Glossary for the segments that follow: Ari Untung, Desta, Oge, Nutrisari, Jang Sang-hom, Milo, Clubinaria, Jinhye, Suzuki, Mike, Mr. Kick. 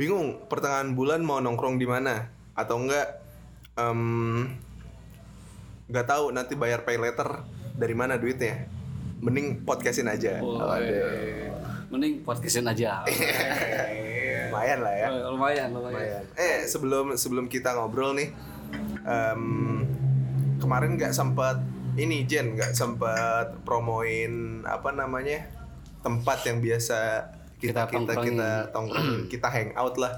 bingung pertengahan bulan mau nongkrong di mana atau enggak, nggak tahu nanti bayar pay letter dari mana duitnya, mending podcastin aja. Oh, mending podcastin aja. Lumayan lah ya. Lumayan. Sebelum kita ngobrol nih, kemarin nggak sempat ini Jen, nggak sempat promoin apa namanya tempat yang biasa kita tongkrongin, kita hangout lah.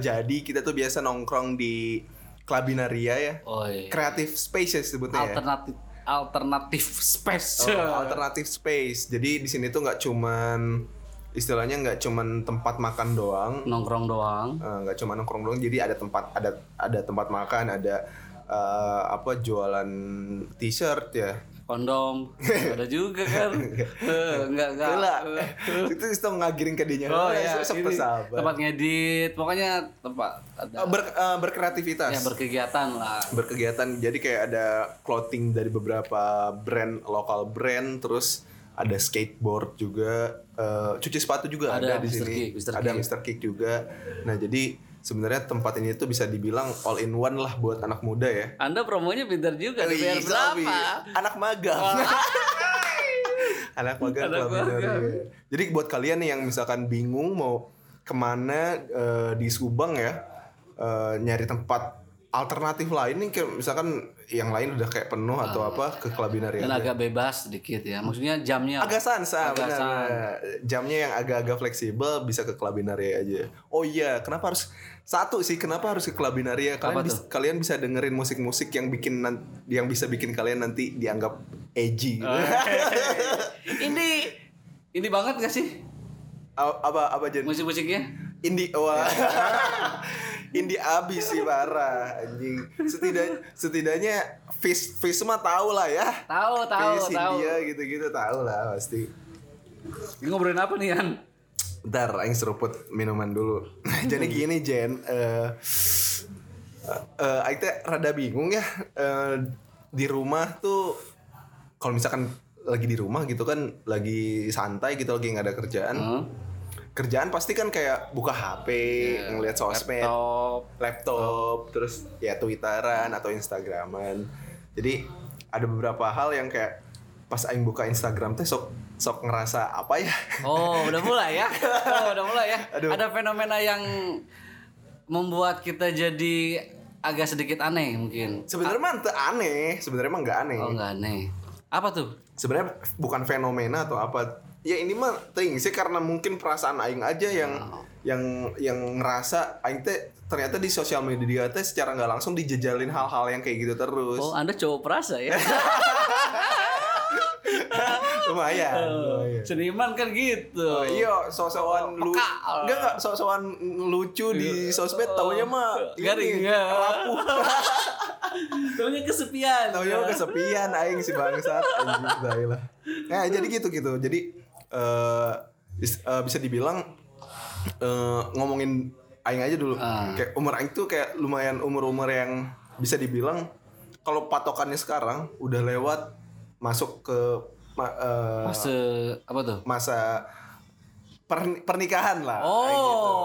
Jadi kita tuh biasa nongkrong di Clubinaria ya. Oh, iya. Creative Space sebutnya. Alternative Space. Jadi di sini tuh nggak cuman istilahnya tempat makan doang, nongkrong doang. Nggak cuma nongkrong doang. Jadi ada tempat makan, ada jualan t-shirt ya. Kondom ada juga kan. Enggak. Itu ngagiring ke dinya. Oh ya, tempat ngedit, pokoknya tempat ada berkreativitas. Ya, berkegiatan lah. Berkegiatan. Jadi kayak ada clothing dari beberapa brand, lokal brand, terus ada skateboard juga, cuci sepatu juga ada di sini. Ada Mr. Kick juga. Nah, jadi sebenarnya tempat ini tuh bisa dibilang all in one lah buat anak muda ya. Anda promonya pintar juga. Dibayar berapa? Anak magang. Jadi buat kalian nih yang misalkan bingung mau kemana di Subang ya, nyari tempat alternatif lain nih, misalkan yang lain udah kayak penuh atau apa, ke Clubinaria. Dan agak bebas sedikit ya. Maksudnya jamnya agak sansa, benar. Jamnya yang agak-agak fleksibel, bisa ke Clubinaria aja. Oh iya, kenapa harus ke Clubinaria? Kalian bisa dengerin musik-musik yang bisa bikin kalian nanti dianggap edgy. Ini banget enggak sih? Apa Jen? Musik-musiknya? Indie. Wah. Indie abis sih, parah anjing. Setidaknya Fis mah tahu lah ya. Tahu. India gitu-gitu tahu lah pasti. Ngobrolin apa nih, Yan? Bentar, aing seruput minuman dulu. Jadi gini, Jen, aing teh rada bingung ya. Di rumah tuh kalau misalkan lagi di rumah gitu kan, lagi santai gitu, lagi enggak ada kerjaan. Kerjaan pasti kan kayak buka HP, ngelihat sosmed, laptop, terus ya twitteran atau instagraman. Jadi ada beberapa hal yang kayak pas aing buka Instagram teh sok ngerasa apa ya? Oh, udah mulai ya. Aduh. Ada fenomena yang membuat kita jadi agak sedikit aneh mungkin. Sebenarnya mah enggak aneh. Oh, enggak aneh. Apa tuh? Sebenarnya bukan fenomena atau apa? Ya ini mah ting sih, karena mungkin perasaan aing aja yang ngerasa aing teh ternyata di sosial media teh secara enggak langsung dijejalin hal-hal yang kayak gitu terus. Oh, Anda cowok perasa ya. Lumayan. Seniman kan gitu. Oh, iya, sosokan lucu. Enggak sosokan lucu di sosmed, taunya mah garing, rapuh. Taunya kesepian aing si bangsat anjing lah. Nah, jadi gitu. Jadi bisa dibilang ngomongin aing aja dulu. Kayak umur aing tuh kayak lumayan umur yang bisa dibilang kalau patokannya sekarang udah lewat, masuk ke masa apa tuh? Masa pernikahan lah. Oh. Gitu.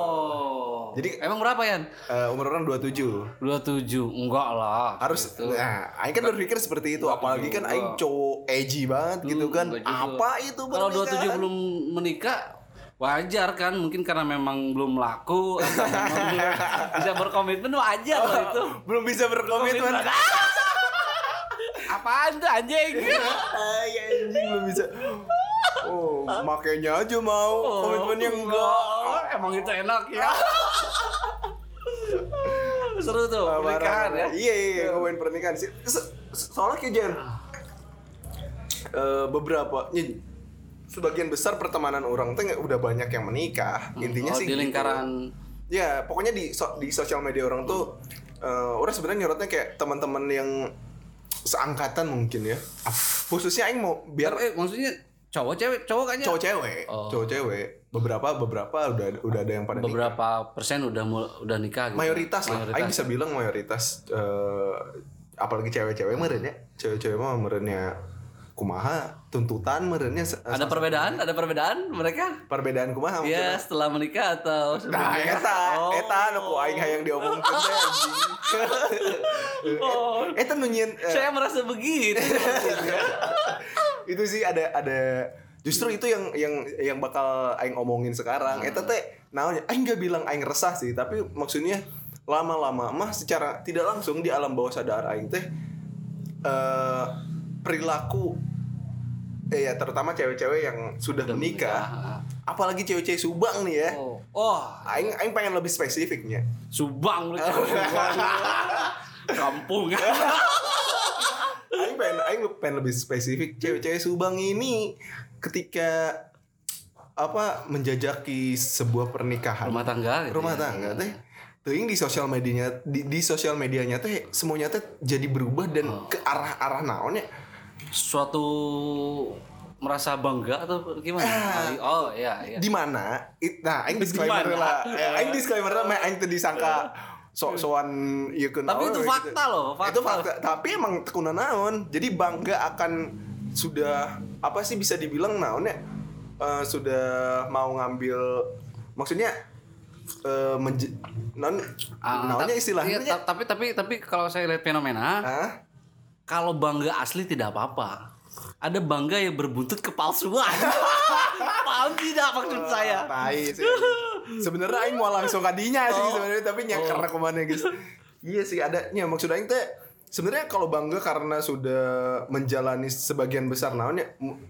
Jadi emang berapa, Yan? Umur orang 27. 27. Enggak lah. Harus gitu. Nah, aing kan berpikir seperti itu, apalagi kan aing cowok edgy banget gitu kan. Apa itu pernikahan? Kalau 27 belum menikah wajar kan, mungkin karena memang belum laku atau belum bisa berkomitmen, wajar lah itu. Belum bisa berkomitmen. Apaan tuh anjing? Ya anjing, belum bisa. Oh, makanya aja mau komitmennya enggak. Emang itu enak ya. Seru tuh pernikahan ya. Iya, ngomongin pernikahan sih. Soalnya kayak Jen, sebagian besar pertemanan orang tuh udah banyak yang menikah. Intinya sih di lingkaran gitu. Ya, pokoknya di sosial media orang tuh orang sebenarnya nyorotnya kayak teman-teman yang seangkatan mungkin ya. Khususnya aing mau biar maksudnya cowok cewek beberapa udah ada yang pada nikah. Beberapa persen udah nikah gitu. Mayoritas. Aing bisa bilang mayoritas, apalagi cewek-cewek meureun ya. Cewek-cewek mah meureunnya kumaha tuntutan merenya ada perbedaan mereka perbedaan kumaha ya setelah menikah atau eta anu ku aing hayang diomongkeun teh eta nunyin saya merasa begitu itu sih ada justru itu yang bakal aing omongin sekarang eta teh naonnya aing enggak bilang aing resah sih tapi maksudnya lama-lama mah secara tidak langsung di alam bawah sadar aing teh perilaku ya terutama cewek-cewek yang sudah menikah. Apalagi cewek-cewek Subang nih ya. Oh, aing pengen lebih spesifiknya. Subang kampung. aing pengen lebih spesifik cewek-cewek Subang ini ketika menjajaki sebuah pernikahan rumah tangga teh. Teuing di sosial medianya teh semuanya teh jadi berubah dan ke arah naonnya suatu merasa bangga atau gimana? Iya. Di mana? Nah, aing disclaimer lah. Aing disclaimer lah, aing teu disangka sok-sokan ieu keun. Tapi itu fakta loh, fakta. Itu fakta, tapi emang tekuna naon. Jadi bangga akan sudah apa sih bisa dibilang naonnya? Sudah mau ngambil maksudnya naonnya istilahnya. Iya, tapi kalau saya lihat fenomena, kalau bangga asli tidak apa-apa. Ada bangga yang berbuntut kepalsuan. Paham tidak maksud saya? Baik. Sebenarnya aing mau langsung kadinya sih sebenarnya tapi nyangker kemana guys. Iya sih adanya maksud aing teh sebenarnya kalau bangga karena sudah menjalani sebagian besar naonnya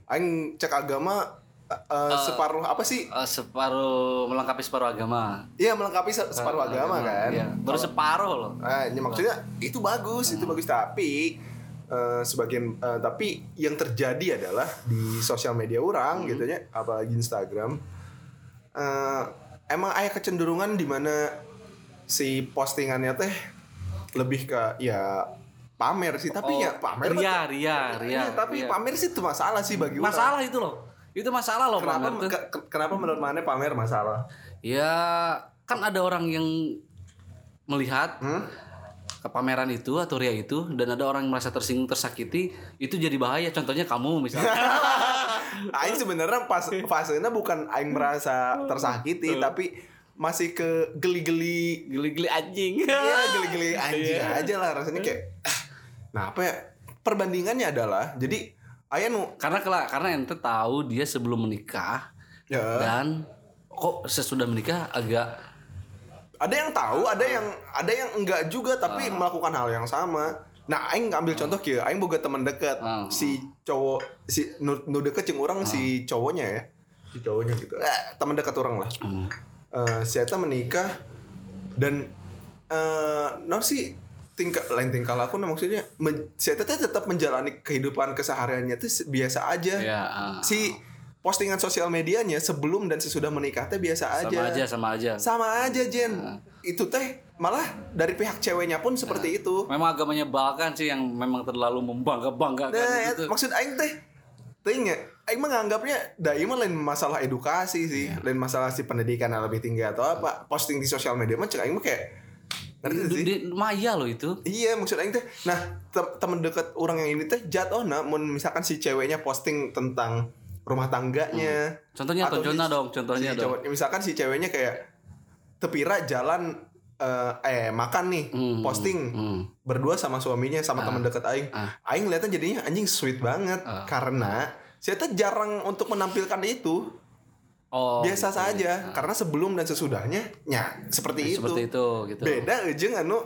aing cek agama separuh apa sih? Separuh melengkapi separuh agama. Iya melengkapi separuh agama kan. Iya. Baru separuh loh. Ini maksudnya itu bagus tapi sebagian tapi yang terjadi adalah di sosial media orang gitu ya apalagi Instagram emang ada kecenderungan di mana si postingannya teh lebih ke ya pamer sih tapi ya pamer ria tapi pamer sih itu masalah sih bagi orang masalah itu loh kenapa pamer kenapa menurut mana pamer masalah ya kan ada orang yang melihat pameran itu atau ria itu dan ada orang yang merasa tersinggung tersakiti itu jadi bahaya contohnya kamu misalnya. Aing sebenarnya pas fasenya bukan aing merasa tersakiti tapi masih ke geli-geli anjing. Iya geli-geli anjing aja lah rasanya kayak. Nah apa ya? Perbandingannya adalah jadi aya nu karena ente tahu dia sebelum menikah dan kok sesudah menikah agak ada yang tahu, ada yang enggak juga tapi melakukan hal yang sama. Nah, aing ambil contoh kieu, aing boga teman dekat si cowok si nu deket jeung urang si cowoknya ya. Si cowoknya gitu. Teman dekat urang lah. Si eta menikah dan tingkah laku maksudnya si eta tetap menjalani kehidupan kesehariannya itu biasa aja. Yeah, si postingan sosial medianya sebelum dan sesudah menikah teh biasa aja. Sama aja, Jen. Nah. Itu teh malah dari pihak ceweknya pun seperti itu. Memang agak menyebalkan sih yang memang terlalu membangga-banggakan gitu. Maksud aing teh aing menganggapnya dai mah lain masalah edukasi sih, lain masalah si pendidikan yang lebih tinggi atau apa. Posting di sosial media mah cek aing mah kayak maya loh itu. Iya maksud aing teh. Nah, teman dekat orang yang ini teh jatuhna mun misalkan si ceweknya posting tentang rumah tangganya. Contohnya dong. Misalkan si ceweknya kayak tepira jalan makan nih, posting berdua sama suaminya sama teman dekat aing. Aing lihatnya jadinya anjing sweet banget karena saya tuh jarang untuk menampilkan itu. Biasa saja karena sebelum dan sesudahnya seperti itu gitu. Beda jeung anu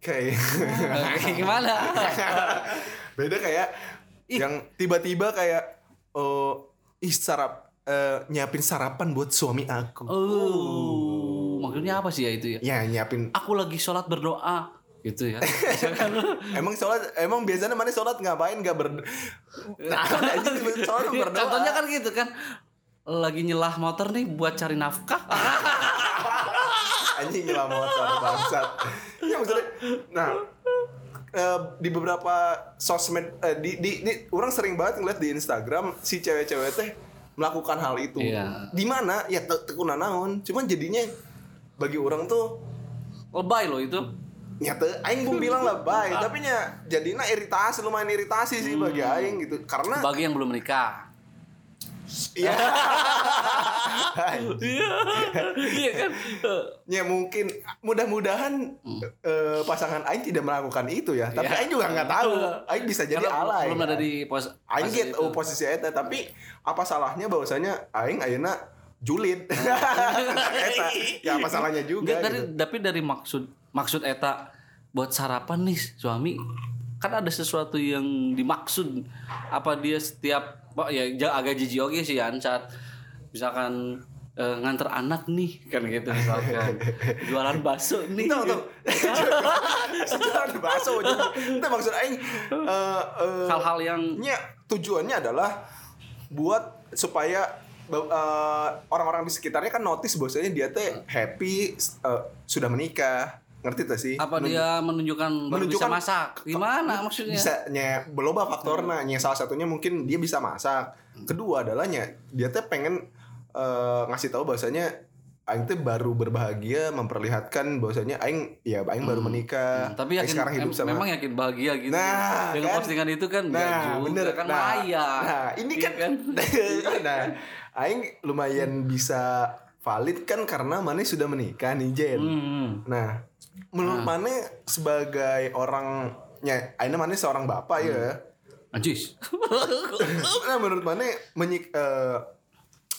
kayak gimana? Beda kayak yang tiba-tiba kayak nyiapin sarapan buat suami aku. Maksudnya apa sih ya itu ya? Ya nyiapin. Aku lagi sholat berdoa, gitu ya. Emang biasanya mana sholat ngapain? Sholat berdoa. Contohnya kan gitu kan, lagi nyelah motor nih buat cari nafkah. Anjing nyelah motor bangsat. Ya maksudnya, di beberapa sosmed di orang sering banget ngeliat di Instagram si cewek-cewek teh melakukan hal itu. Iya. Di mana ya tekuna naon, cuman jadinya bagi orang tuh lebay loh itu. nyata aing belum bilang lah bye, tapi nya jadinya iritasi, lumayan iritasi sih bagi aing gitu. Karena bagi yang belum menikah. Iya. Iya kan? Ya mungkin mudah-mudahan pasangan aing tidak melakukan itu ya, tapi aing juga enggak tahu. Aing bisa jadi alay. Belum ada di aing get posisi eta, tapi apa salahnya bahwasanya aing ayeuna julid. Eta ya apa salahnya juga. Tapi dari maksud eta buat sarapan nih suami, kan ada sesuatu yang dimaksud. Apa dia setiap ya agak jijik oge sih ya saat misalkan nganter anak nih kan gitu misalkan jualan bakso nih. Tuh. Jualan bakso. Itu maksud aing hal-hal yang tujuannya adalah buat supaya orang-orang di sekitarnya kan notice bahwasanya dia teh happy sudah menikah. Ngerti tak sih? Apa dia menunjukkan bisa masak? Gimana maksudnya? Bisa beloba faktornya. Salah satunya mungkin dia bisa masak. Kedua adalahnya dia teh pengen ngasih tahu bahwasanya aing teh baru berbahagia, memperlihatkan bahwasanya aing baru menikah. Tapi yakin sekarang hidup sama. Memang yakin bahagia gitu. Nah, dengan postingan itu kan bener kan layak. Nah, ini kan nah, aing lumayan bisa valid kan karena Mane sudah menikah nih Jen. Nah, menurut Mane sebagai orangnya, akhirnya Mane seorang bapak ya. Anjis. Nah menurut Mane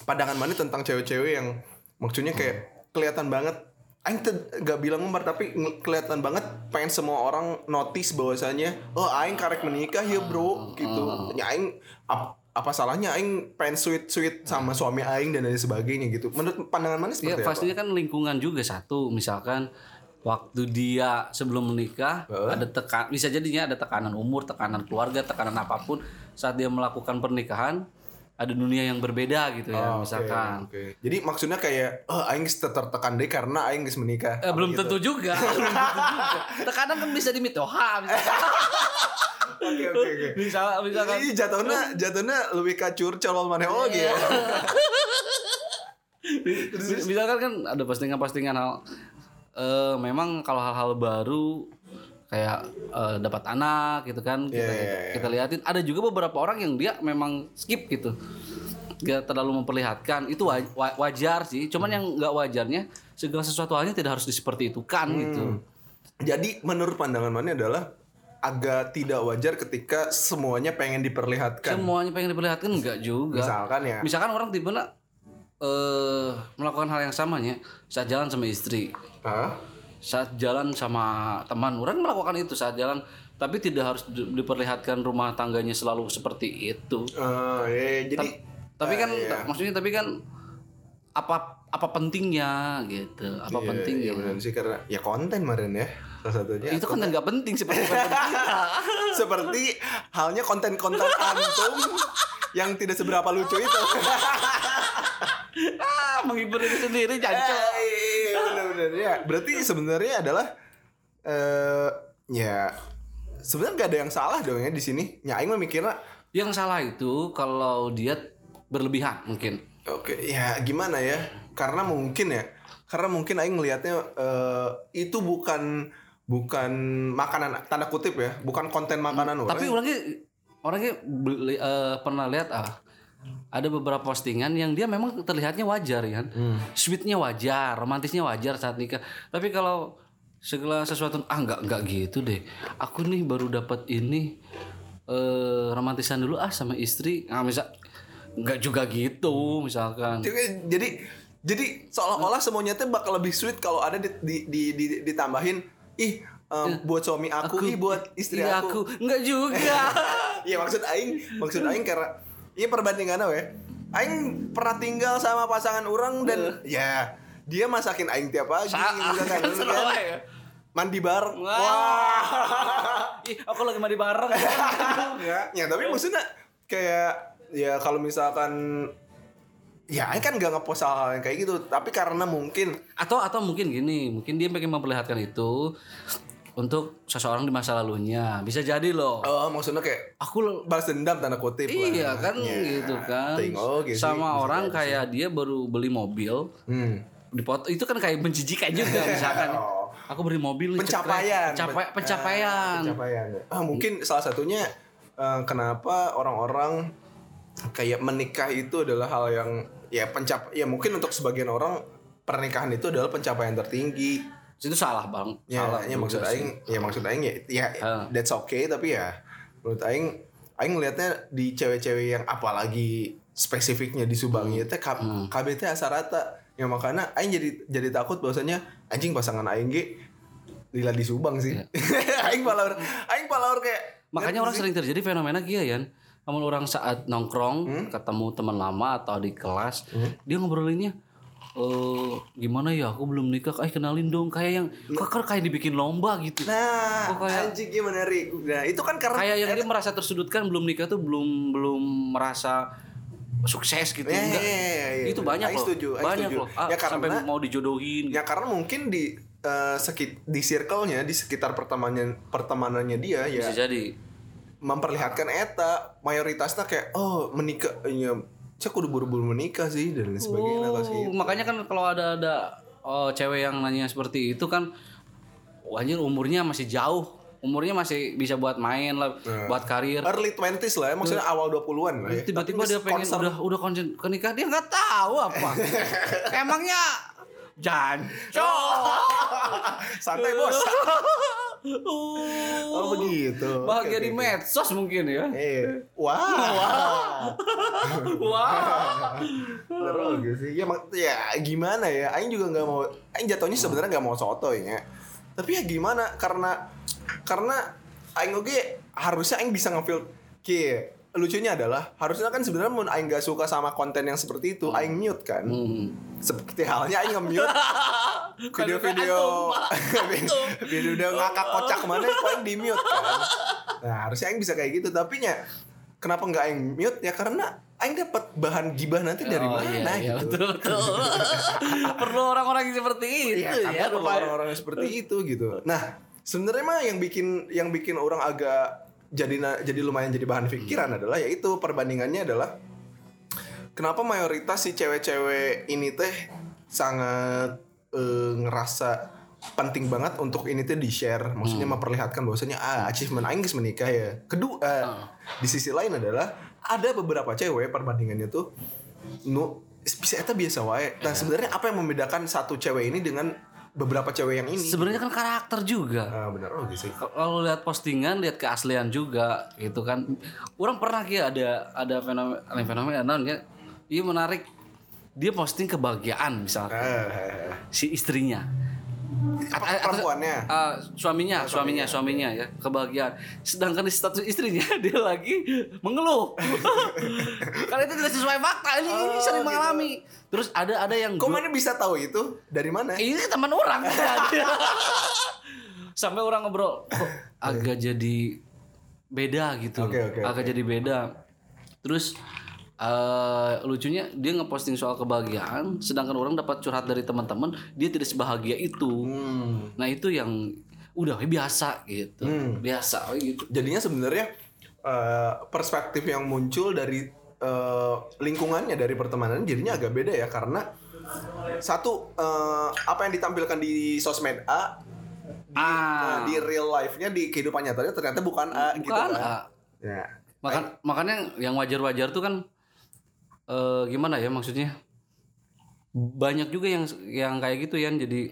pandangan Mane tentang cewek-cewek yang maksudnya kayak kelihatan banget. Aing gak bilang umur tapi kelihatan banget pengen semua orang notice bahwasanya aing karek menikah ya bro gitu. Ya aing apa salahnya aing pengen sweet sama suami aing dan lain sebagainya gitu. Menurut pandangan Mane seperti apa? Ya pastinya kan lingkungan juga satu. Misalkan waktu dia sebelum menikah ada bisa jadinya ada tekanan umur, tekanan keluarga, tekanan apapun. Saat dia melakukan pernikahan ada dunia yang berbeda gitu ya misalkan. Okay. Jadi maksudnya kayak aing tertekan deh karena aing geus menikah. Belum gitu. Tentu juga. Tekanan kan bisa dimitoha misalkan. Oke. Misalkan. Ini jatuhnya lebih kacur colol maneh oge ya. Misalkan kan ada postingan-postingan hal memang kalau hal-hal baru kayak dapat anak gitu kan kita liatin. Ada juga beberapa orang yang dia memang skip gitu, gak terlalu memperlihatkan. Itu wajar sih. Cuman yang gak wajarnya segala sesuatu halnya tidak harus diseperti itu kan gitu. Jadi menurut pandangan Mane adalah agak tidak wajar ketika semuanya pengen diperlihatkan. Semuanya pengen diperlihatkan enggak juga. Misalkan ya, misalkan orang tiba-tiba melakukan hal yang samanya saat jalan sama istri. Saat jalan sama teman, orang melakukan itu saat jalan, tapi tidak harus diperlihatkan rumah tangganya selalu seperti itu. Maksudnya tapi kan apa pentingnya gitu, pentingnya? Iya benar sih karena ya konten maren ya salah satunya. Itu konten nggak penting seperti seperti halnya konten antum yang tidak seberapa lucu itu. Menghibur diri sendiri jancok. Iya benar ya. Berarti sebenarnya adalah sebenarnya nggak ada yang salah dong ya di sini. Nyaing memikirnya yang salah itu kalau dia berlebihan mungkin. Gimana ya? Karena mungkin aing melihatnya itu bukan makanan tanda kutip ya, bukan konten makanan orang. Tapi orangnya pernah lihat ada beberapa postingan yang dia memang terlihatnya wajar kan. Sweetnya wajar, romantisnya wajar saat nikah. Tapi kalau segala sesuatu enggak gitu deh. Aku nih baru dapat ini romantisan dulu sama istri. Nah, misal enggak juga gitu misalkan. Jadi seolah-olah semuanya tuh bakal lebih sweet kalau ada di ditambahin buat suami aku buat istri aku. Enggak juga. Iya maksud aing karena ini perbandingan apa ya? Aing pernah tinggal sama pasangan orang dan dia masakin aing tiap pagi kan. Mandi bareng. Wah. Aku lagi mandi bareng. Ya, tapi maksudnya kayak ya kalau misalkan aing kan gak ngepost hal-hal yang kayak gitu, tapi karena mungkin atau mungkin gini, mungkin dia pengen memperlihatkan itu untuk seseorang di masa lalunya. Bisa jadi loh. Maksudnya kayak aku balas dendam tanda kutip. Iya kan gitu kan. Sama orang kayak dia baru beli mobil. Dipoto itu kan kayak menjijikan juga misalkan. Aku beli mobil. Pencapaian. Ah, mungkin salah satunya kenapa orang-orang kayak menikah itu adalah hal yang ya ya mungkin untuk sebagian orang pernikahan itu adalah pencapaian tertinggi. Itu salah, Bang. Maksud aing, that's okay, tapi ya menurut aing ngelihatnya di cewek-cewek yang apalagi spesifiknya di Subang itu KBT asa rata. Ya makanya aing jadi takut bahwasanya anjing pasangan aing ge lila di Subang sih. aing palaur kayak makanya orang sering terjadi fenomena kieu yan. Amun orang saat nongkrong ketemu teman lama atau di kelas, dia ngobrolinnya gimana ya aku belum nikah, kenalin dong, kayak yang kayak dibikin lomba gitu. Nah, anjing gimana Rik. Nah, itu kan karena kayak yang dia merasa tersudutkan, belum nikah tuh belum merasa sukses gitu. Itu banyak loh. Banyak loh. Ya karena sampai mau dijodohin. Ya karena mungkin di circle-nya, di sekitar pertemanannya dia ya. Bisa jadi memperlihatkan eta mayoritasnya kayak menikah ya, cek udah buru-buru menikah sih dan lain sebagainya gitu. Makanya kan kalau ada cewek yang nanya seperti itu kan anjir umurnya masih jauh. Umurnya masih bisa buat main lah, buat karir. Early 20s lah ya, maksudnya awal 20-an lah ya. Tiba-tiba dia pengen udah konsen ke nikah, dia enggak tahu apa. Emangnya jancok. Santai bos. Oh begitu. Bahagia di medsos mungkin ya. Wah. Terus sih. Ya gimana ya? Aing juga enggak mau. Aing jatuhnya sebenarnya enggak mau sotoy ya. Tapi ya gimana karena aing oge harusnya aing bisa ngefeel ki. Lucunya adalah harusnya kan sebenarnya mun aing enggak suka sama konten yang seperti itu, aing mute kan. Seperti halnya aing nge-mute video udah ngakak kocak mana aing di mute kan. Nah, harusnya aing bisa kayak gitu, tapi nya kenapa enggak aing mute ya karena aing dapat bahan gibah nanti dari mana gitu. Betul. Perlu orang-orang seperti itu ya. Orang-orang seperti itu gitu. Nah, sebenarnya mah yang bikin orang agak jadi lumayan jadi bahan pikiran adalah yaitu perbandingannya adalah kenapa mayoritas si cewek-cewek ini teh sangat ngerasa penting banget untuk ini teh di-share, maksudnya memperlihatkan bahwasanya achievement aing geus menikah ya. Kedua, di sisi lain adalah ada beberapa cewek perbandingannya tuh bisa eta biasa wae. Nah, sebenarnya apa yang membedakan satu cewek ini dengan beberapa cewek yang ini sebenarnya kan karakter juga. Benar sih. Kalau lihat postingan, lihat keaslian juga gitu kan. Orang pernah kayak ada fenomena kan. Iya menarik. Dia posting kebahagiaan misalkan si istrinya. Perempuannya. Suaminya ya, kebahagiaan. Sedangkan di status istrinya dia lagi mengeluh. Karena itu tidak sesuai fakta. Ini sering mengalami. Gitu. Terus ada yang kok mana bisa tahu itu? Dari mana? Ini teman orang. Sampai orang ngobrol agak jadi beda gitu. Okay. Jadi beda. Terus lucunya dia ngeposting soal kebahagiaan, sedangkan orang dapat curhat dari teman-teman dia tidak sebahagia itu. Nah itu yang udah biasa gitu, biasa gitu. Jadinya sebenarnya perspektif yang muncul dari lingkungannya, dari pertemanan jadinya agak beda ya karena satu apa yang ditampilkan di sosmed A di real life-nya, di kehidupan nyatanya ternyata bukan gitu kan. Ya. Makanya yang wajar-wajar tuh kan. Gimana ya maksudnya? Banyak juga yang kayak gitu ya. Jadi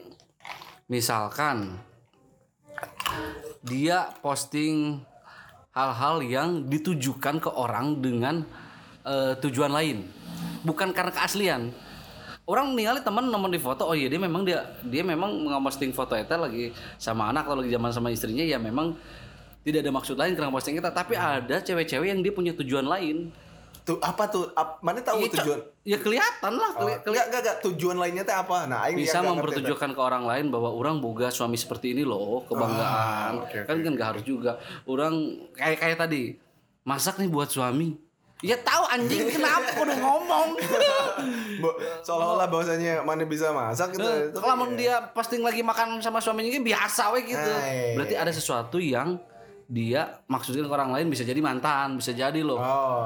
misalkan dia posting hal-hal yang ditujukan ke orang dengan tujuan lain, bukan karena keaslian. Orang ningali teman di foto, dia memang dia memang nge-posting foto itu lagi sama anak atau lagi zaman sama istrinya, ya memang tidak ada maksud lain karena posting kita, tapi ada cewek-cewek yang dia punya tujuan lain. Mana tahu tujuan? Ya kelihatan lah. Enggak tujuan lainnya teh apa? Nah, aing bisa mempertujukan ke orang lain bahwa orang boga suami seperti ini loh, kebanggaan. Kan enggak harus juga. Orang kayak tadi masak nih buat suami. Ya tahu anjing kenapa kudu ngomong. Seolah-olah bahwasanya mana bisa masak gitu. Kalau dia posting lagi makan sama suaminya kan biasa we gitu. Berarti ada sesuatu yang dia maksudnya ke orang lain, bisa jadi mantan, bisa jadi loh.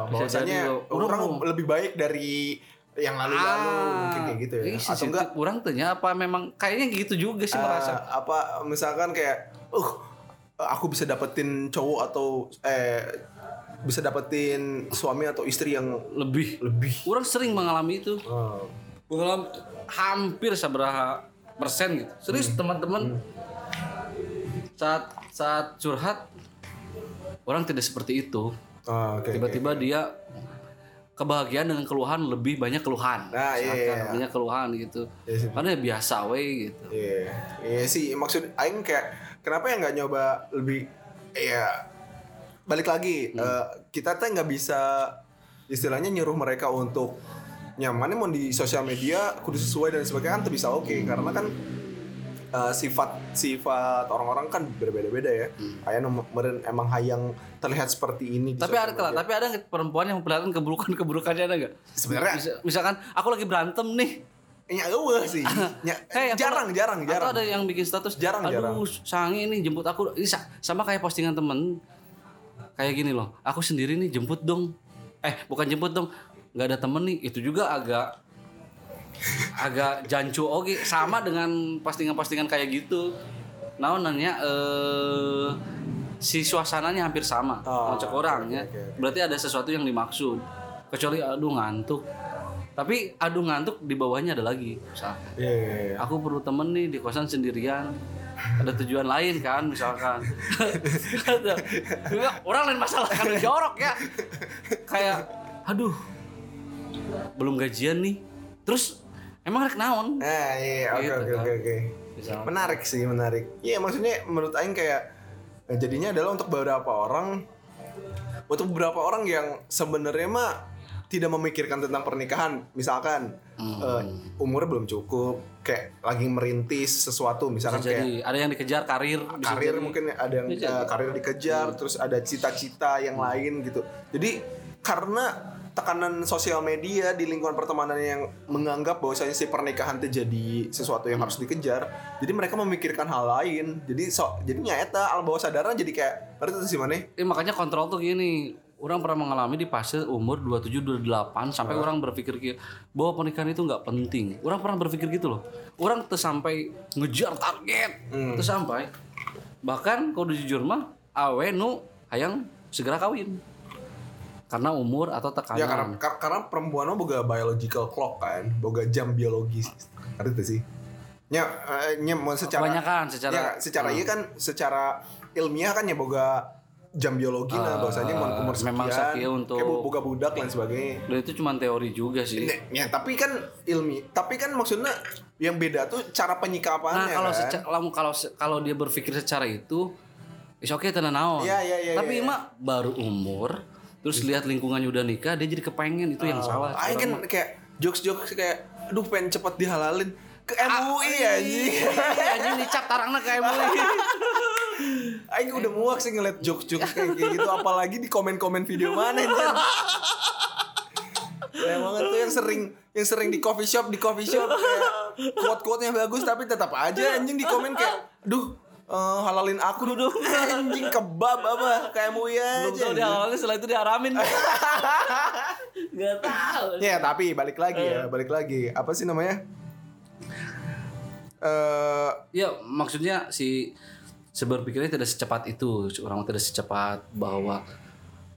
Bahwasanya orang lebih baik dari yang lalu-lalu mungkin kayak gitu ya. Atau enggak kurang tanya apa memang kayaknya gitu juga sih merasa. Apa misalkan kayak aku bisa dapetin cowok atau bisa dapetin suami atau istri yang lebih. Orang sering mengalami itu. Mengalami hampir seberapa persen gitu. Serius teman-teman. Saat curhat orang tidak seperti itu. Tiba-tiba dia kebahagiaan dengan keluhan lebih banyak keluhan, banyak keluhan gitu, karena biasa we gitu. Iya sih maksud aing kayak kenapa ya nggak nyoba lebih ya balik lagi kita tuh nggak bisa istilahnya nyuruh mereka untuk nyamannya mau di sosial media kudu sesuai dan sebagainya kan tuh bisa karena kan sifat orang-orang kan berbeda-beda ya. Ayah meren emang hayang terlihat seperti ini. Tapi ada perempuan yang memperlihatkan keburukannya ada nggak? Sebenarnya. Misalkan aku lagi berantem nih. Ya gue sih. Jarang. Atau ada yang bikin status. Jarang. Aduh, sangi ini jemput aku. Ini sama kayak postingan temen. Kayak gini loh. Aku sendiri nih jemput dong. Bukan jemput dong. Nggak ada temen nih. Itu juga agak jancu oge sama dengan postingan-postingan kayak gitu. Naonannya si suasananya hampir sama macam orangnya. Okay. Berarti ada sesuatu yang dimaksud. Kecuali aduh ngantuk. Tapi aduh ngantuk di bawahnya ada lagi. Misalkan. Yeah. Aku perlu temen nih di kosan sendirian. Ada tujuan lain kan misalkan. Orang lain masalah kan jorok ya. Kayak aduh. Belum gajian nih. Terus emang rek naon? Oke. Menarik. Iya, maksudnya menurut aing kayak jadinya adalah untuk beberapa orang yang sebenarnya mah tidak memikirkan tentang pernikahan, misalkan umurnya belum cukup, kayak lagi merintis sesuatu, misalkan bisa kayak jadi, ada yang dikejar karir jadi, mungkin ada yang karir dikejar, terus ada cita-cita yang lain gitu. Jadi karena tekanan sosial media di lingkungan pertemanan yang menganggap bahwasanya si pernikahan terjadi sesuatu yang harus dikejar, jadi mereka memikirkan hal lain, jadi nyata al bawah sadaran jadi kayak berarti itu sih mana? Makanya kontrol tuh gini, orang pernah mengalami di fase umur 27-28 sampai orang berpikir bahwa pernikahan itu nggak penting, orang pernah berpikir gitu loh, orang tuh sampai ngejar target, tuh sampai bahkan kalau jujur mah awe nu hayang segera kawin. Karena umur atau tekanan. Ya karena perempuan mah boga biological clock kan, boga jam biologis. Artinya sih. Nya secara iya kan secara ilmiah kan ya boga jam biologi bahasanya umur sekian untuk kayak boga budak dan sebagainya. Dan itu cuma teori juga sih. Ya tapi kan maksudnya yang beda tuh cara penyikapannya. Nah, kalau dia berpikir secara itu is okay tenan naon. Ya, tapi mah baru umur terus lihat lingkungannya udah nikah, dia jadi kepengen itu yang salah. Aing kan kayak jokes-jokes kayak, aduh pengen cepet dihalalin ke MUI anjing. Anjing dicap tarangna ke MUI. Aing udah muak sih ngeliat jokes-jokes kayak gitu, apalagi di komen-komen video mana itu. Ya banget tuh yang sering di coffee shop kayak quote-quote-nya bagus tapi tetap aja anjing di komen kayak, aduh halalin aku duduk anjing kebab apa kayak MUI aja. Belum tahu dia halalin setelah itu diaramin. Gak tahu. Ya tapi balik lagi apa sih namanya? Ya maksudnya si berpikirnya tidak secepat itu, orang tidak secepat bahwa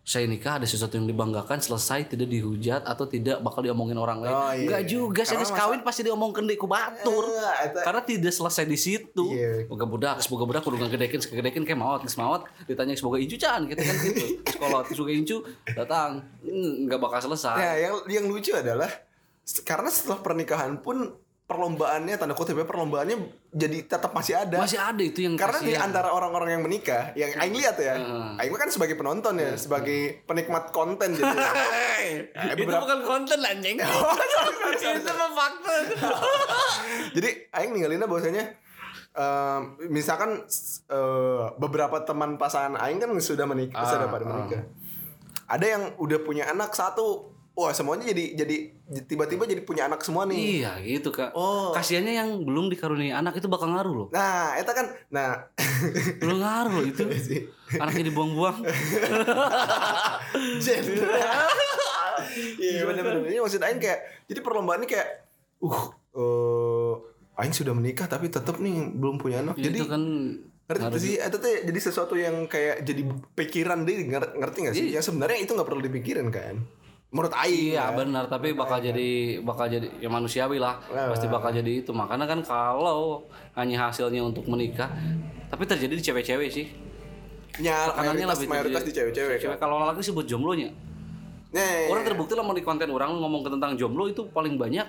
saya nikah ada sesuatu yang dibanggakan selesai tidak dihujat atau tidak bakal diomongin orang lain. Enggak juga saya kawin pasti diomongin di kubatur. Karena tidak selesai di situ. Semoga budak kudu ngegedekin kayak maot ditanya semoga incu can gitu kan gitu. Sekolah semoga incu datang enggak bakal selesai. Ya yang lucu adalah karena setelah pernikahan pun perlombaannya tanda kutip perlombaannya jadi tetap masih ada itu yang karena kasihan. Di antara orang-orang yang menikah yang aing lihat ya aing kan sebagai penonton ya sebagai penikmat konten gitu ya. Itu bukan konten anjing. Itu mah fakta. Jadi aing ninggalinnya bahwasanya misalkan beberapa teman pasangan aing kan sudah pada menikah. Ada yang udah punya anak satu. Wah semuanya jadi tiba-tiba jadi punya anak semua nih. Iya gitu kak. Kasiannya yang belum dikaruniai anak itu bakal ngaruh loh. Nah itu kan. Nah belum ngaruh itu. Anaknya dibuang-buang. Jadi Iya benar-benar. Ini maksud Aing kayak, jadi perlombaan ini kayak, Aing sudah menikah tapi tetap nih belum punya anak. Ya, jadi itu kan ngerti sih, itu tuh jadi sesuatu yang kayak jadi pikiran deh, ngerti nggak sih? Yang sebenarnya itu nggak perlu dipikirin kan. Menurut Aing. Iya kan? Benar, tapi bakal jadi ya manusiawi lah. Pasti bakal jadi itu. Makanya kan kalau hanya hasilnya untuk menikah, tapi terjadi di cewek-cewek sih. Ya, mayoritas di cewek-cewek. Kan? Kalau laki sih buat jomblonya. Nah, orang terbukti lah di konten orang ngomong tentang jomblo itu paling banyak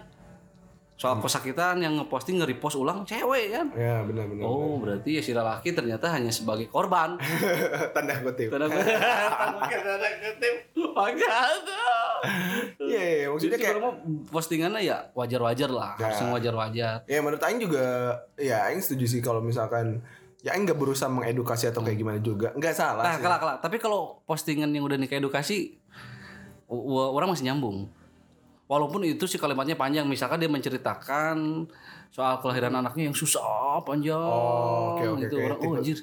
soal kesakitan yang ngeposting nge-repost ulang cewek kan. Ya benar-benar. Oh benar. Berarti ya si laki ternyata hanya sebagai korban. Tanda kutip. Tanda kutip. Iya, maksudnya kayak postingannya ya wajar-wajar lah, harusnya wajar-wajar. Ya menurut Aing juga, ya Aing setuju sih kalau misalkan ya Aing gak berusaha mengedukasi atau kayak gimana juga. Gak salah sih. Kalah. Tapi kalau postingan yang udah nikah edukasi, orang masih nyambung. Walaupun itu sih kalimatnya panjang. Misalkan dia menceritakan soal kelahiran anaknya yang susah, panjang. Okay. Orang, anjir.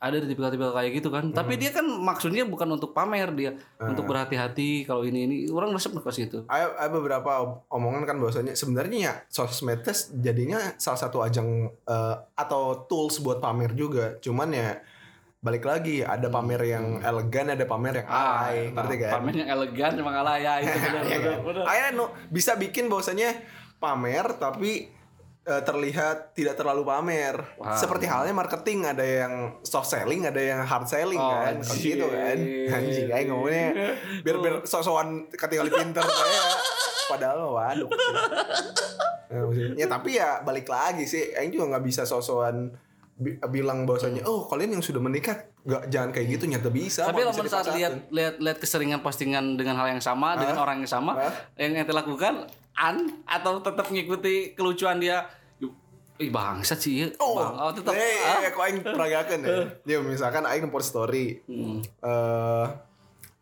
Ada tipikal-tipikal kayak gitu kan. Tapi dia kan maksudnya bukan untuk pamer dia. Untuk berhati-hati kalau ini. Orang resep ke situ. Ada beberapa omongan kan bahwasanya sebenarnya ya sosmed test jadinya salah satu ajang atau tools buat pamer juga. Cuman ya balik lagi, ada pamer yang elegan, ada pamer yang alay, ngerti kan? Pamer yang elegan emang alay ya, itu benar. Akhirnya bisa bikin bahwasanya pamer tapi terlihat tidak terlalu pamer. Wow. Seperti halnya marketing, ada yang soft selling, ada yang hard selling kan. Gitu kan. Anjing kayak ngomongnya biar sok-sokan kategori pinter kayak padahal waduh. Ya tapi ya balik lagi sih, Aing juga enggak bisa sok-sokan bilang bahwasanya kalian yang sudah menikah jangan kayak gitu, nyata bisa. Tapi lo saat lihat keseringan postingan dengan hal yang sama dengan orang yang sama yang ente lakukan atau tetap ngikuti kelucuan dia. Ih bangsat sih. Tetap. Kok aing peragakan ya. Dia misalkan aing nge-post story.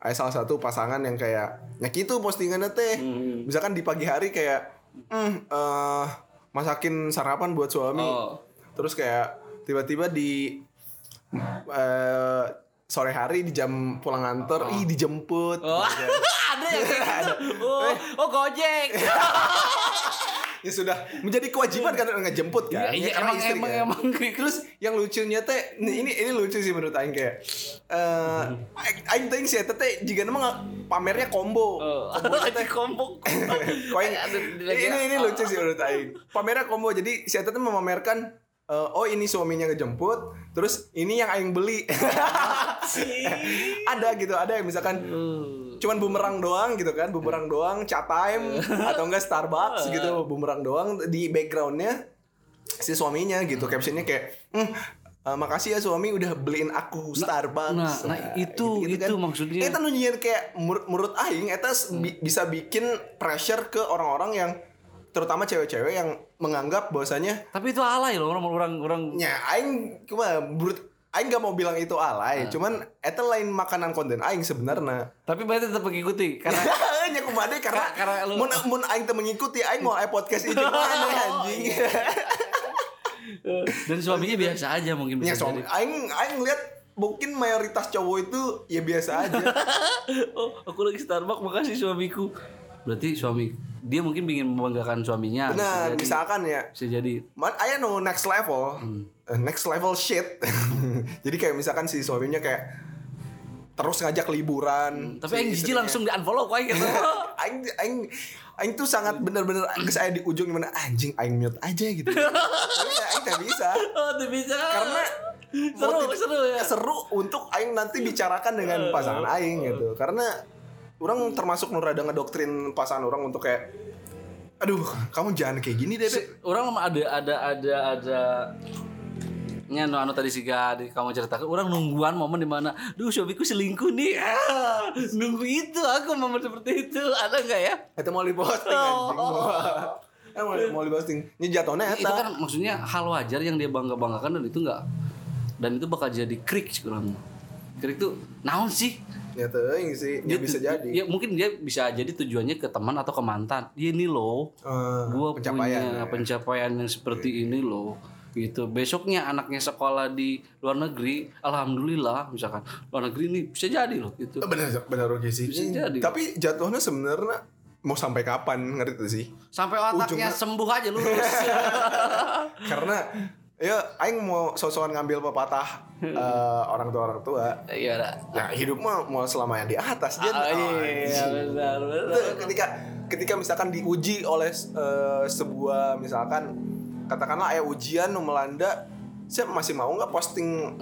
Ada salah satu pasangan yang kayak nyakitu postingannya teh. Misalkan di pagi hari kayak masakin sarapan buat suami. Terus kayak tiba-tiba di sore hari di jam pulang kantor, dijemput. Ada yang kayak gitu. Gojek. Ya sudah menjadi kewajiban kan ngejemput kan. Iya, ya, emang kan? Terus yang lucunya teh ini lucu sih menurut aing kayak aing teh sih teh jika nama pamernya combo. Combo. Ini lucu sih menurut aing. Pamernya combo jadi si teh memamerkan ini suaminya ngejemput, terus ini yang aing beli. Ada gitu, ada yang misalkan cuman bumerang doang gitu kan, bumerang doang, chat time atau enggak Starbucks gitu, bumerang doang di backgroundnya si suaminya gitu, captionnya kayak makasih ya suami udah beliin aku Starbucks. Nah itu gitu kan. Maksudnya. Eta nunjukin kayak menurut aing, eta bisa bikin pressure ke orang-orang yang terutama cewek-cewek yang menganggap bahwasanya tapi itu alay loh orang-orang. Ya aing cuma aing enggak mau bilang itu alay, cuman eta lain makanan konten aing sebenarnya. Tapi bae tetap mengikuti karena nya kumade karena mun aing teh mengikuti aing mau podcast ini mana anjing. Dan suaminya biasa aja mungkin bisa. Ya suami aing lihat mungkin mayoritas cowok itu ya biasa aja. Aku lagi Starbucks makasih suamiku. Berarti suami dia mungkin ingin membanggakan suaminya. Benar, misalkan ya. Bisa jadi. I know next level. Next level shit. Jadi kayak misalkan si suaminya kayak terus ngajak liburan. Tapi aing jijik langsung di-unfollow kayak gitu. Aing tuh sangat benar-benar geus aya di ujung gimana anjing aing mute aja gitu. Tapi aing enggak bisa. Enggak bisa. Karena seru ya. Seru untuk aing nanti bicarakan dengan pasangan aing gitu. Karena orang termasuk nurada ngedoktrin pasangan orang untuk kayak aduh kamu jangan kayak gini deh. Orang ada nya anu tadi siga kamu ceritakan orang nungguan momen di mana duh suamiku selingkuh nih. Nunggu itu aku momen seperti itu ada enggak ya? Itu mau diposting anjing. Mau diposting. Ini jatuhnya eta. Itu kan maksudnya hal wajar yang dia bangga-banggakan dan itu enggak. Dan itu bakal jadi krik kurang. Krik tuh naon sih? Ya teuing sih, dia bisa jadi. Ya mungkin dia bisa jadi tujuannya ke teman atau ke mantan. Ya ini loh. Gua punya pencapaian yang seperti ini loh. gitu. Besoknya anaknya sekolah di luar negeri, alhamdulillah misalkan luar negeri ini bisa jadi loh gitu. Benar Oge sih. Bisa jadi. Tapi jatuhnya sebenarnya mau sampai kapan, ngerti tuh sih? Sampai otaknya ujungnya sembuh aja lurus. Karena ya aing mau sosokan ngambil pepatah orang tua. Iya lah. Nah, hidup mah mau selama yang di atas aja. Iya, benar. Ketika misalkan diuji oleh sebuah misalkan katakanlah ya ujian nu melanda, saya masih mau nggak posting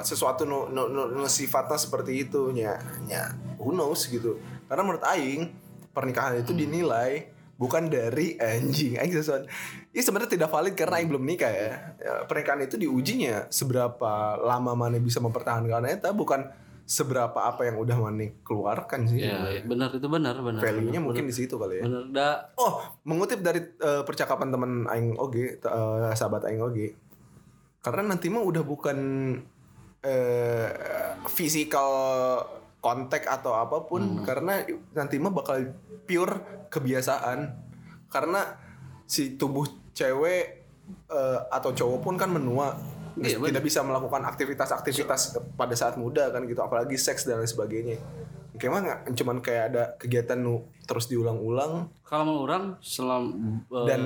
sesuatu nu sifatnya seperti itu nya who knows gitu. Karena menurut aing pernikahan itu dinilai bukan dari anjing. Aing sesuatu ini sebenarnya tidak valid karena aing belum nikah ya. Pernikahan itu diujinya seberapa lama mana bisa mempertahankan eta, bukan seberapa apa yang udah mana keluarkan sih. Ya, benar. Value-nya mungkin di situ kali ya. Benar dah. Oh, mengutip dari percakapan teman aing Oge, sahabat aing Oge. Karena nanti mah udah bukan physical contact atau apapun, karena nanti mah bakal pure kebiasaan. Karena si tubuh cewek atau cowok pun kan menua. Iya, tidak bisa melakukan aktivitas-aktivitas pada saat muda kan gitu, apalagi seks dan lain sebagainya. Kayaknya cuman kayak ada kegiatan terus diulang-ulang. Kalau mengulang dan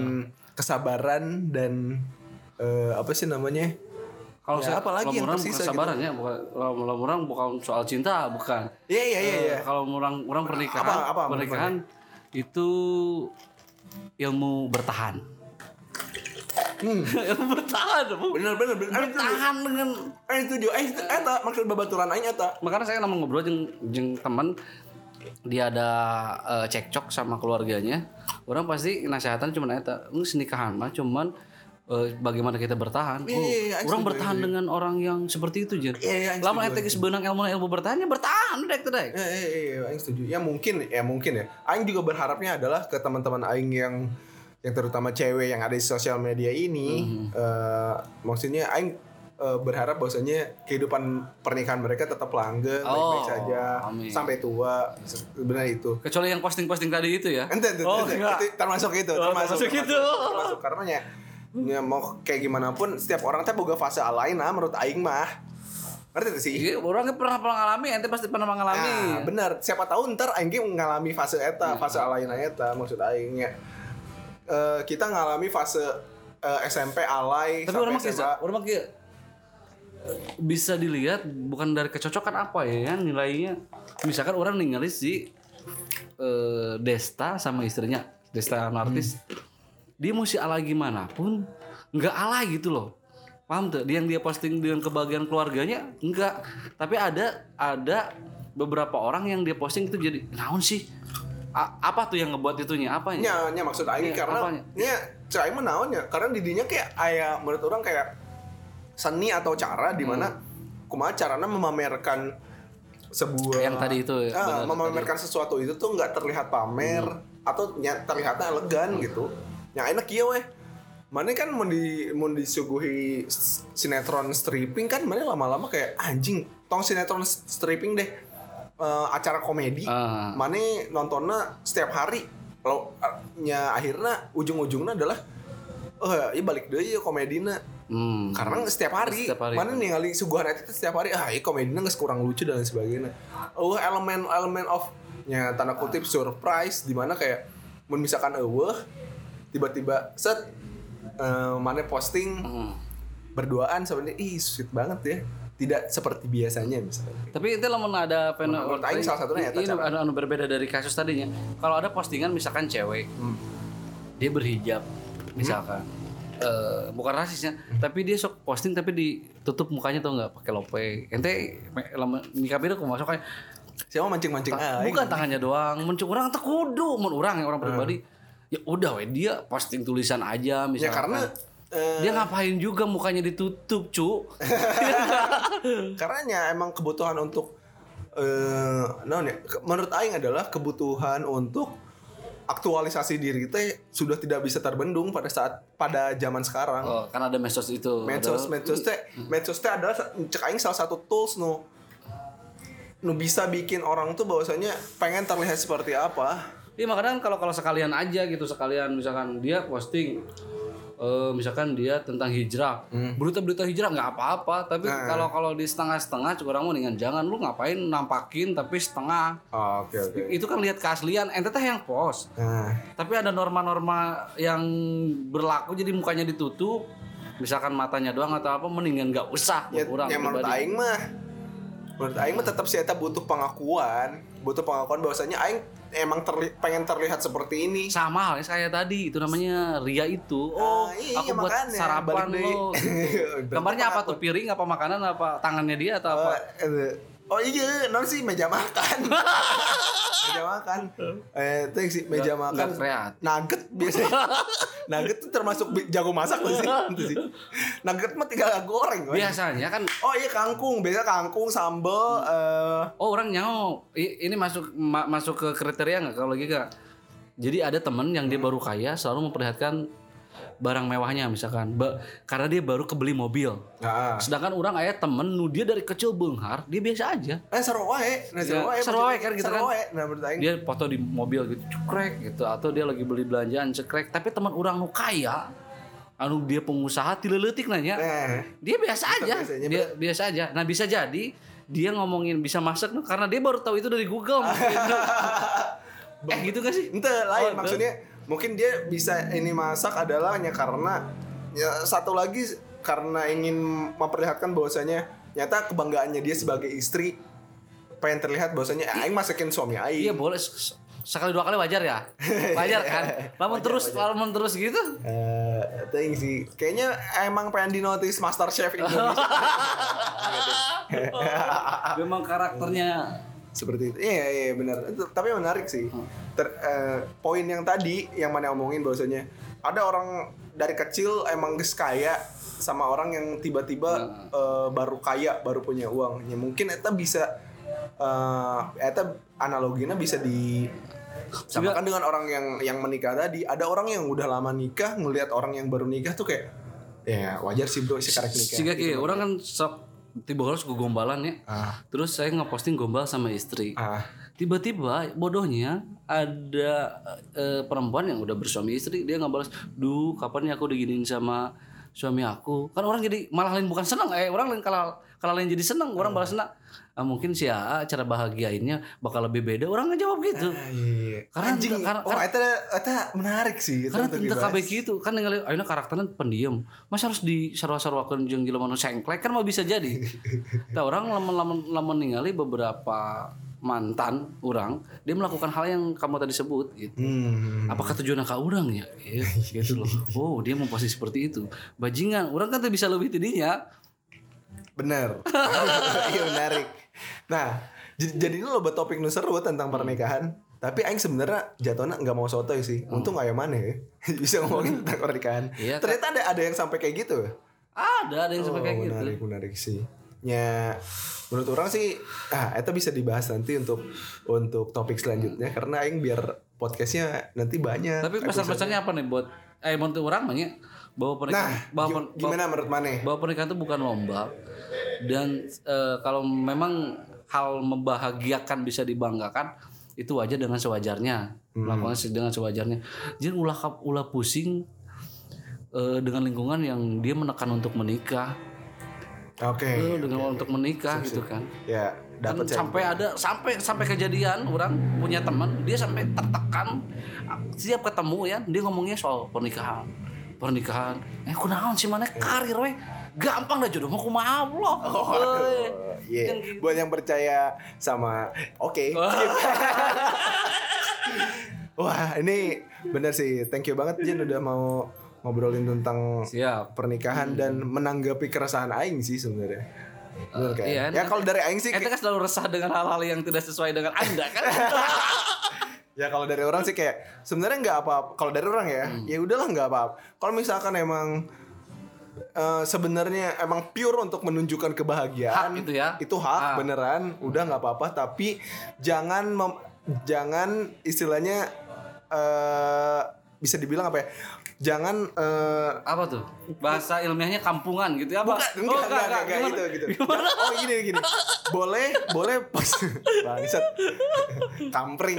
kesabaran dan apa sih namanya? Kalau ya, apa lagi yang tersisa kesabarannya gitu. Kalau orang bukan soal cinta, bukan. Iya. Kalau orang pernikahan, apa pernikahan itu ilmu bertahan. Bertahan, bener. Bertahan dengan itu eta maksud babaturan aing eta. Makanya saya lama ngobrol jeung teman, dia ada cekcok sama keluarganya. Orang pasti nasihatan cuman eta, geus nikahan mah cuman bagaimana kita bertahan. Orang bertahan dengan orang yang seperti itu, Jer. Lama eta geus beunang ilmu bertahannya, bertahan dek. Iya, aing setuju. Ya mungkin ya. Aing juga berharapnya adalah ke teman-teman aing yang terutama cewek yang ada di sosial media ini, maksudnya aing berharap bahwasanya kehidupan pernikahan mereka tetap langgeng, baik-baik saja, amin, sampai tua, benar itu. Kecuali yang posting-posting tadi itu ya. Ente. Termasuk itu. Karena ya mau kayak gimana pun setiap orang teh boga fase lain lah menurut aing mah. Ngerti tuh sih? Orang pernah mengalami, ente pasti pernah mengalami. Nah, benar. Siapa tahu ntar aing mengalami fase eta, fase lain eta maksud aingnya. Kita ngalami fase SMP alay. Tapi orang bisa dilihat bukan dari kecocokan apa ya nilainya. Misalkan orang ninggalin si Desta sama istrinya, Desta artis. Dia mau si alay gimana pun enggak alay gitu loh. Paham tuh? Dia yang dia posting dengan kebahagiaan keluarganya enggak. Tapi ada beberapa orang yang dia posting itu jadi naon sih? Apa tuh yang ngebuat itunya? Apanya? Nya maksud aing karena nya cai menaonnya karena didinya kayak aya menurut orang kayak seni atau cara di mana kumaha carana memamerkan sebuah yang tadi itu memamerkan tadi sesuatu itu tuh enggak terlihat pamer atau terlihatnya elegan gitu. Yang enak kieu weh. Mane kan mun disuguhi sinetron stripping kan mane lama-lama kayak anjing tong sinetron stripping deh. Acara komedi, mana nontonnya setiap hari, nya akhirnya ujung-ujungnya adalah, ini balik deh ya komedinya, karena setiap hari. Mana ningali suguhan itu setiap hari, ini komedinya nggak kurang lucu dan lain sebagainya, elemen of, nya tanda kutip surprise, dimana kayak, misalkan tiba-tiba set, mana posting berduaan sebenarnya, sweet banget ya. Tidak seperti biasanya misalnya. Tapi itu lamun ada menurut aing salah satunya ya anu berbeda dari kasus tadinya. Kalau ada postingan misalkan cewek dia berhijab misalkan bukan rasisnya, tapi dia sok posting tapi ditutup mukanya tau enggak pakai lopeng. Ente lamun nikabir ku masuk kan siapa mancing-mancing bukan tangannya doang, mun urang teh kudu mun orang pribadi ya udah we dia posting tulisan aja misalkan. Ya karena dia ngapain juga mukanya ditutup, cu? Karena emang kebutuhan untuk menurut aing adalah kebutuhan untuk aktualisasi diri teh sudah tidak bisa terbendung pada zaman sekarang. Oh, kan ada medsos itu. Medsos teh adalah cek aing salah satu tools nu bisa bikin orang tuh bahwasanya pengen terlihat seperti apa. Iya makanya kalau sekalian aja gitu, sekalian misalkan dia posting misalkan dia tentang hijrah, berita-berita hijrah nggak apa-apa, tapi kalau di setengah-setengah orang mau dengan jangan, lu ngapain nampakin tapi setengah. Oh, okay. Itu kan lihat keaslian, ente teh yang post. Tapi ada norma-norma yang berlaku jadi mukanya ditutup, misalkan matanya doang atau apa, mendingan nggak usah. Ya, menurut aing mah, tetap sih eta butuh pengakuan, bahwasanya aing emang pengen terlihat seperti ini. Sama halnya kayak tadi, itu namanya ria itu. Oh, iya, aku buat makannya, sarapan lo. Gambarnya apa tuh? Piring apa makanan apa tangannya dia atau apa? Oh iya, non sih meja makan. Meja makan. Nugget biasanya. Nugget tuh termasuk jago masak loh sih. Nugget mah tinggal goreng. Biasanya kan. Oh iya, kangkung, biasa kangkung sambal. Oh orang nyaho. Ini masuk ke kriteria nggak kalau gitu? Jadi ada temen yang dia baru kaya selalu memperlihatkan barang mewahnya misalkan, karena dia baru kebeli mobil. Sedangkan orang aya temen nu dia dari kecil beunghar, dia biasa aja. Seru wae kan gitu kan. Dia foto di mobil gitu, cekrek gitu, atau dia lagi beli belanjaan cekrek, tapi teman orang nu kaya, anu dia pengusaha tileleutik nanya. Dia biasa aja. Dia biasa aja. Nah, bisa jadi dia ngomongin bisa masak nu karena dia baru tahu itu dari Google. Gitu gak sih? Ente lain maksudnya. Mungkin dia bisa ini masak adalah hanya karena ya, satu lagi karena ingin memperlihatkan bahwasanya nyata kebanggaannya dia sebagai istri pengen terlihat bahwasanya aing masakin suami aing. Iya boleh sekali dua kali wajar ya. Wajar kan? Lamun terus gitu. Ting sih. Kayaknya emang pengen dinotis Master Chef Indonesia. Memang karakternya seperti itu. Iya benar. Tapi menarik sih. Poin yang tadi yang mana omongin bahwasanya ada orang dari kecil emang geus kaya sama orang yang tiba-tiba baru kaya, baru punya uang. Ya mungkin eta bisa analoginya bisa disamakan dengan orang yang menikah tadi. Ada orang yang udah lama nikah ngelihat orang yang baru nikah tuh kayak ya wajar sih bro si karek nikah. Siga kieu orang kan sok tiba-tiba harus gombalan ya. Terus saya ngeposting gombal sama istri. Tiba-tiba bodohnya ada perempuan yang udah bersuami istri, dia ngebalas, "Duh, kapan ya aku diginiin sama suami aku?" Kan orang jadi malah lain bukan senang. Orang lain kalau lain jadi senang, orang balas senang. Mungkin si A cara bahagiainnya bakal lebih beda, orang nggak jawab gitu. Iya. Karena itu menarik sih. Karena tentang KBQ itu kan nggak, akhirnya karakternya pendiam. Mas harus di sarwa-sarwakan jeung jelema nu sengklek kan mau bisa jadi. Nah, orang lamun ningali beberapa mantan orang, dia melakukan hal yang kamu tadi sebut gitu. Apakah tujuannya ke orang ya? Gitu loh. Oh dia mau posisi seperti itu. Bajingan, orang kan tuh bisa lebih tidinya. Bener. Iya menarik. Nah, jadinya loba topik nu seru tentang pernikahan. Tapi aing sebenarnya jatuhna enggak mau sotoy sih. Untung aya maneh bisa ngomongin tentang pernikahan. Iya, ternyata ada yang sampai kayak gitu. Ada yang sampai kayak gitu. Menarik sih. Ya, menurut orang sih itu bisa dibahas nanti untuk topik selanjutnya karena aing biar podcastnya nanti banyak. Tapi pesan-pesannya apa nih buat menurut orang banyak? Bahwa pernikahan itu bukan lomba dan kalau memang hal membahagiakan bisa dibanggakan itu wajar dengan sewajarnya, melakukan dengan sewajarnya. Jangan ulah pusing dengan lingkungan yang dia menekan untuk menikah. Oke. Untuk menikah sip. Gitu kan. Ya, dapat sampai kejadian orang punya teman dia sampai tertekan setiap ketemu ya dia ngomongnya soal pernikahan. Kunaon sih mana karir we? Gampang dah jodoh mah kumaha Allah. Buat yang percaya sama Wah, ini benar sih. Thank you banget Jin udah mau ngobrolin tentang pernikahan dan menanggapi keresahan aing sih sebenarnya. Ya kalau dari aing sih kita kan selalu resah dengan hal-hal yang tidak sesuai dengan Anda kan. Ya kalau dari orang sih kayak sebenarnya nggak apa-apa. Kalau dari orang ya, ya udahlah nggak apa-apa. Kalau misalkan emang sebenarnya emang pure untuk menunjukkan kebahagiaan, itu hak beneran, udah nggak apa-apa. Tapi jangan istilahnya bisa dibilang apa ya? Jangan apa tuh bahasa ilmiahnya kampungan gitu ya? Enggak gitu. Gini. Boleh pas bangsat kampring.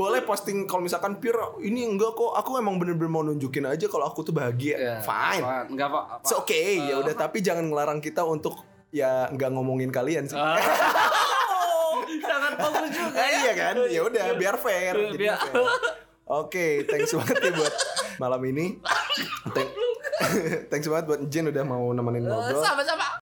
boleh posting kalau misalkan pure ini enggak kok, aku emang bener-bener mau nunjukin aja kalau aku tuh bahagia. Yeah, fine. Enggak apa-apa. It's okay, ya udah, tapi jangan ngelarang kita untuk ya enggak ngomongin kalian sih. Sangat bagus juga. Iya kan? Ya udah biar fair. Oke, thanks banget ya buat malam ini. Thanks banget buat Jin udah mau nemenin ngobrol. Sama-sama.